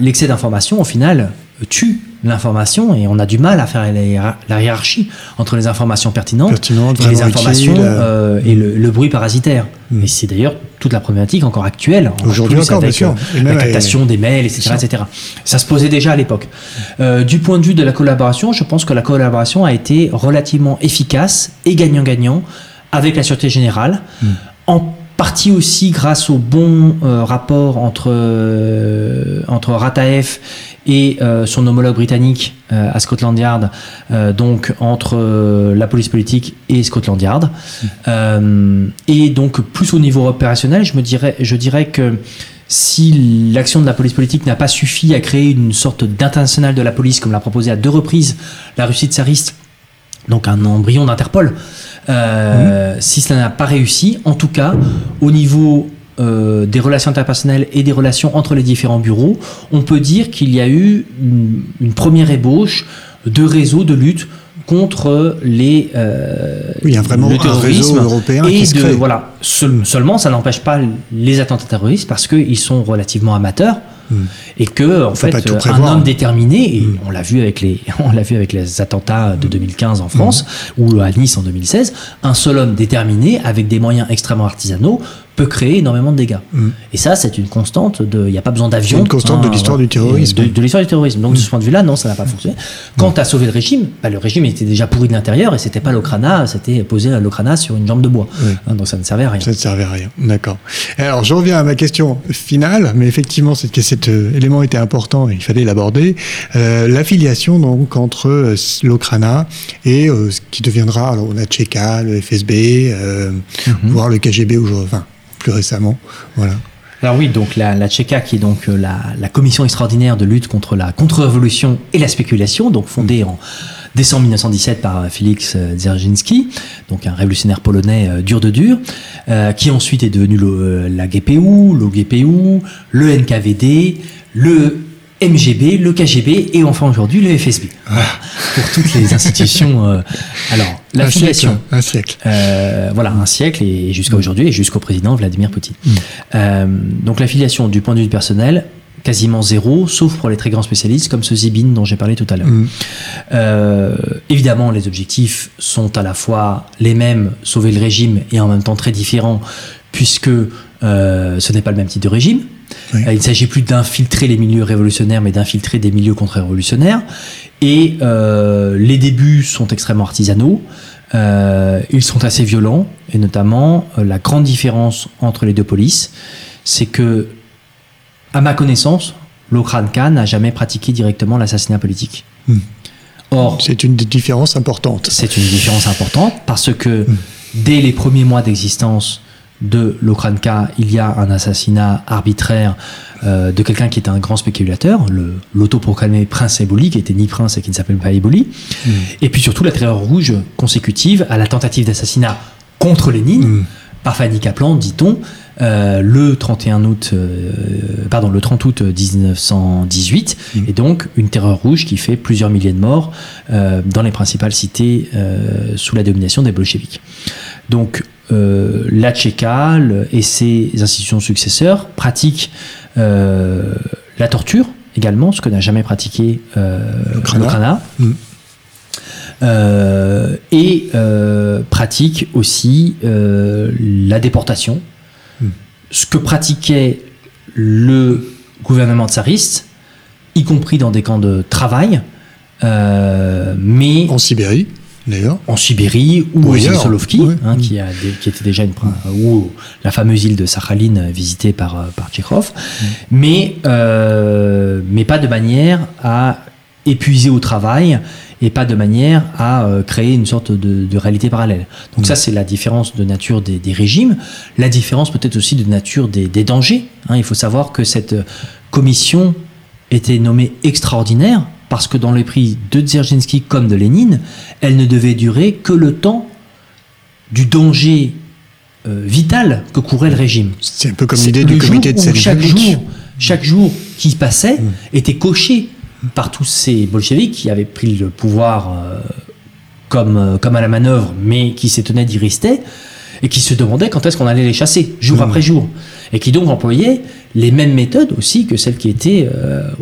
l'excès d'information, au final, tue l'information, et on a du mal à faire la hiérarchie entre les informations pertinentes et les informations utile, et le bruit parasitaire. Et c'est d'ailleurs toute la problématique encore actuelle, aujourd'hui encore, avec la captation des mails, etc. Ça se posait déjà à l'époque. Du point de vue de la collaboration, je pense que la collaboration a été relativement efficace et gagnant-gagnant avec la Sûreté Générale, en partie aussi grâce au bon rapport entre Rataïev et son homologue britannique à Scotland Yard, donc entre la police politique et Scotland Yard. Et donc plus au niveau opérationnel, je dirais que si l'action de la police politique n'a pas suffi à créer une sorte d'internationale de la police, comme l'a proposé à 2 reprises la Russie tsariste, donc un embryon d'Interpol, si cela n'a pas réussi, en tout cas au niveau des relations interpersonnelles et des relations entre les différents bureaux, on peut dire qu'il y a eu une première ébauche de réseau de lutte contre les il y a vraiment le terrorisme un réseau européen et qui se crée. Voilà, seulement ça n'empêche pas les attentats terroristes parce qu'ils sont relativement amateurs et que en fait un homme déterminé, et on l'a vu avec les attentats de 2015 en France ou à Nice en 2016, un seul homme déterminé avec des moyens extrêmement artisanaux peut créer énormément de dégâts. Et ça, c'est une constante de... Il n'y a pas besoin d'avion. C'est une constante de l'histoire du terrorisme. De l'histoire du terrorisme. Donc, de ce point de vue-là, non, ça n'a pas fonctionné. Quant à sauver le régime, le régime était déjà pourri de l'intérieur et c'était pas l'Okhrana, c'était poser l'Okhrana sur une jambe de bois. Donc, ça ne servait à rien. Ça ne servait à rien. D'accord. Alors, je reviens à ma question finale, mais effectivement, cet élément était important et il fallait l'aborder. L'affiliation, donc, entre l'Okhrana et ce qui deviendra... Alors, on a Tchéka, le FSB, voire le KGB aujourd'hui. Enfin, plus récemment, voilà. Alors oui, donc la Tchéka, qui est donc la commission extraordinaire de lutte contre la contre-révolution et la spéculation, donc fondée en décembre 1917 par Félix Dzerjinski, donc un révolutionnaire polonais dur de dur, qui ensuite est devenu la GPU, l'OGPU, le NKVD, le MGB, le KGB et enfin aujourd'hui le FSB. Pour toutes les institutions. Alors, l'affiliation. Un siècle. Voilà, un siècle et jusqu'à aujourd'hui et jusqu'au président Vladimir Poutine. Donc l'affiliation du point de vue du personnel, quasiment zéro, sauf pour les très grands spécialistes comme ce Zibine dont j'ai parlé tout à l'heure. Évidemment, les objectifs sont à la fois les mêmes, sauver le régime, et en même temps très différents, puisque ce n'est pas le même type de régime. Il ne s'agit plus d'infiltrer les milieux révolutionnaires, mais d'infiltrer des milieux contre-révolutionnaires. Et les débuts sont extrêmement artisanaux. Ils sont assez violents. Et notamment, la grande différence entre les deux polices, c'est que, à ma connaissance, l'Okranka n'a jamais pratiqué directement l'assassinat politique. Or, c'est une différence importante. C'est une différence importante parce que dès les premiers mois d'existence de l'Okranka, il y a un assassinat arbitraire de quelqu'un qui était un grand spéculateur, l'autoproclamé prince Eboli, qui était ni prince et qui ne s'appelait pas Eboli, et puis surtout la terreur rouge consécutive à la tentative d'assassinat contre Lénine par Fanny Kaplan, dit-on, le 30 août 1918, et donc une terreur rouge qui fait plusieurs milliers de morts dans les principales cités sous la domination des bolcheviks. Donc la Tchéka et ses institutions successeurs pratiquent la torture également, ce que n'a jamais pratiqué l'Okhrana, et pratiquent aussi la déportation, ce que pratiquait le gouvernement tsariste, y compris dans des camps de travail, mais en Sibérie. D'ailleurs. En Sibérie ou aux îles Solovki, qui était déjà ou la fameuse île de Sakhaline visitée par Tchekhov, mais pas de manière à épuiser au travail et pas de manière à créer une sorte de réalité parallèle. Donc ça, c'est la différence de nature des régimes, la différence peut-être aussi de nature des dangers. Il faut savoir que cette commission était nommée extraordinaire, parce que dans les prises de Dzerjinski comme de Lénine, elle ne devait durer que le temps du danger vital que courait le régime. C'est un peu comme l'idée du comité de salut public. Chaque jour qui passait était coché par tous ces bolcheviks qui avaient pris le pouvoir comme à la manœuvre, mais qui s'étonnaient d'y rester, et qui se demandaient quand est-ce qu'on allait les chasser, jour après jour, et qui donc employaient les mêmes méthodes aussi que celles qui étaient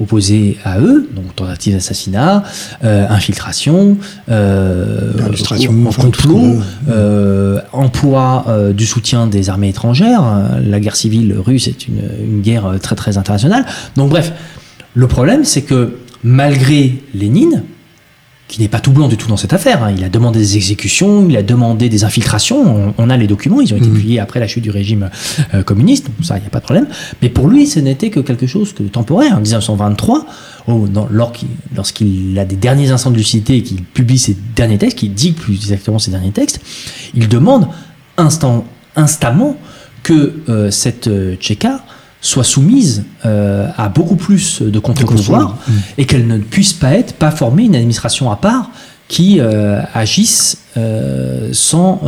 opposées à eux, donc tentative d'assassinat, infiltration, complot, emploi du soutien des armées étrangères. La guerre civile russe est une guerre très très internationale. Donc bref, le problème c'est que malgré Lénine, qui n'est pas tout blanc du tout dans cette affaire. Hein. Il a demandé des exécutions, il a demandé des infiltrations. On a les documents, ils ont été publiés après la chute du régime communiste. Donc ça, il n'y a pas de problème. Mais pour lui, ce n'était que quelque chose de temporaire. En 1923, lorsqu'il a des derniers instants de lucidité et qu'il publie ses derniers textes, qu'il dit plus exactement ses derniers textes, il demande instamment que cette Tchéka soit soumise à beaucoup plus de contre-pouvoirs et qu'elle ne puisse pas former une administration à part qui agisse sans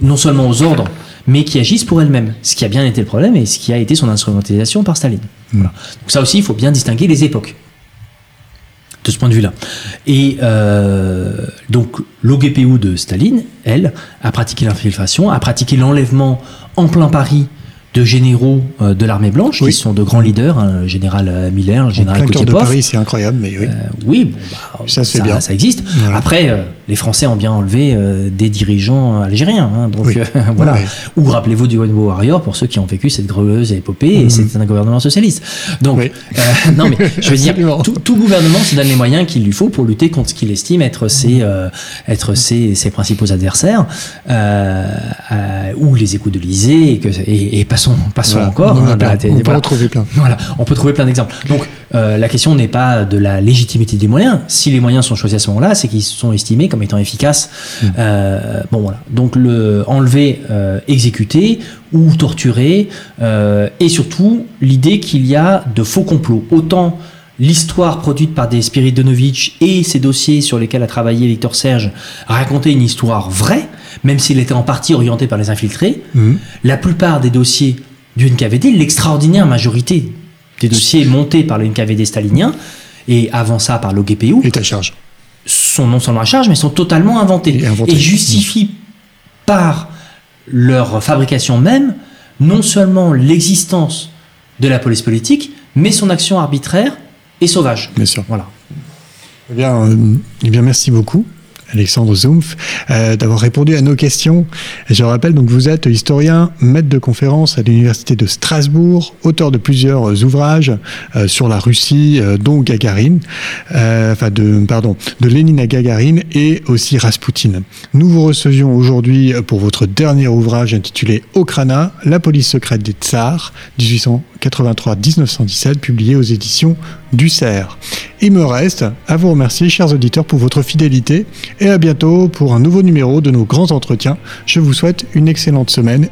non seulement aux ordres, mais qui agisse pour elle-même, ce qui a bien été le problème et ce qui a été son instrumentalisation par Staline. Voilà. Donc ça aussi, il faut bien distinguer les époques de ce point de vue-là. Et donc l'OGPU de Staline, elle, a pratiqué l'infiltration, a pratiqué l'enlèvement en plein Paris de généraux de l'armée blanche, qui sont de grands leaders, hein, le général Miller, le général Koutchepoff. En plein cœur de Paris, c'est incroyable, mais ça se fait bien. Ça existe. Voilà. Après, les Français ont bien enlevé des dirigeants algériens. Hein, donc, voilà. Ouais. Ou rappelez-vous du One Bow Warrior, pour ceux qui ont vécu cette greveuse épopée, et c'était un gouvernement socialiste. Donc, non, mais je veux dire, tout gouvernement se donne les moyens qu'il lui faut pour lutter contre ce qu'il estime être ses principaux adversaires, ou les échos de l'Élysée, et passons voilà, encore. On peut en trouver plein. Voilà, on peut trouver plein d'exemples. Donc, la question n'est pas de la légitimité des moyens. Si les moyens sont choisis à ce moment-là, c'est qu'ils sont estimés comme étant efficaces. Bon, voilà. Donc, enlever, exécuter ou torturer, et surtout l'idée qu'il y a de faux complots. Autant l'histoire produite par des Spiridonovitch et ses dossiers sur lesquels a travaillé Victor Serge racontait une histoire vraie, même s'il était en partie orienté par les infiltrés. La plupart des dossiers du NKVD, l'extraordinaire majorité des dossiers montés par le NKVD stalinien, et avant ça par l'OGPU, sont non seulement à charge, mais sont totalement inventés. Et justifient par leur fabrication même, non seulement l'existence de la police politique, mais son action arbitraire et sauvage. Bien sûr. Voilà. Eh bien, merci beaucoup, Alexandre Sumpf, d'avoir répondu à nos questions. Je rappelle, donc, vous êtes historien, maître de conférences à l'Université de Strasbourg, auteur de plusieurs ouvrages sur la Russie, dont Gagarine, de Lénine à Gagarine, et aussi Raspoutine. Nous vous recevions aujourd'hui pour votre dernier ouvrage intitulé Okhrana, la police secrète des Tsars, 1883-1917, publié aux éditions du Cerf. Il me reste à vous remercier, chers auditeurs, pour votre fidélité. Et à bientôt pour un nouveau numéro de nos grands entretiens. Je vous souhaite une excellente semaine.